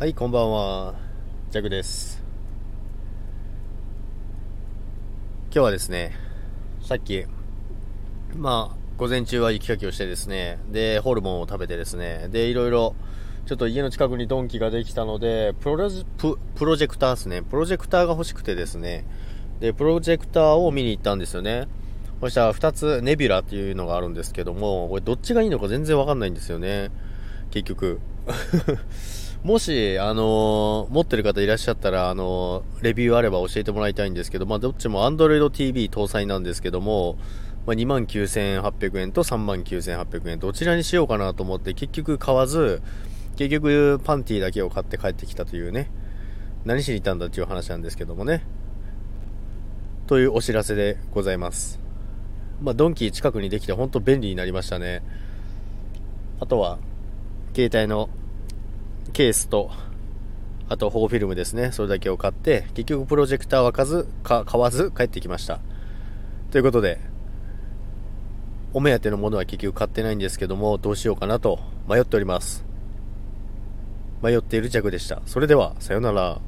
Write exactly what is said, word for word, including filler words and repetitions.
はい、こんばんは、ジャグです。今日はですね、さっきまあ午前中は雪かきをしてですね、でホルモンを食べてですね、でいろいろちょっと家の近くにドンキができたのでプロレジ、プ、プロジェクターですねプロジェクターが欲しくてですね、でプロジェクターを見に行ったんですよね。そしたらふたつネビュラっていうのがあるんですけども、これどっちがいいのか全然わかんないんですよね、結局もし、あのー、持ってる方いらっしゃったら、あのー、レビューあれば教えてもらいたいんですけど、まあ、どっちも Android ティーブイ 搭載なんですけども、まあ、にまんきゅうせんはっぴゃくえんとさんまんきゅうせんはっぴゃくえん、どちらにしようかなと思って結局買わず、結局パンティーだけを買って帰ってきたというね、何しに行ったんだっていう話なんですけどもね、というお知らせでございます。まあ、ドンキー近くにできて本当便利になりましたね。あとは携帯のケースと、あと保護フィルムですね、それだけを買って結局プロジェクターは買わず、か買わず帰ってきましたということで、お目当てのものは結局買ってないんですけども、どうしようかなと迷っております。迷っているジャグでした。それではさようなら。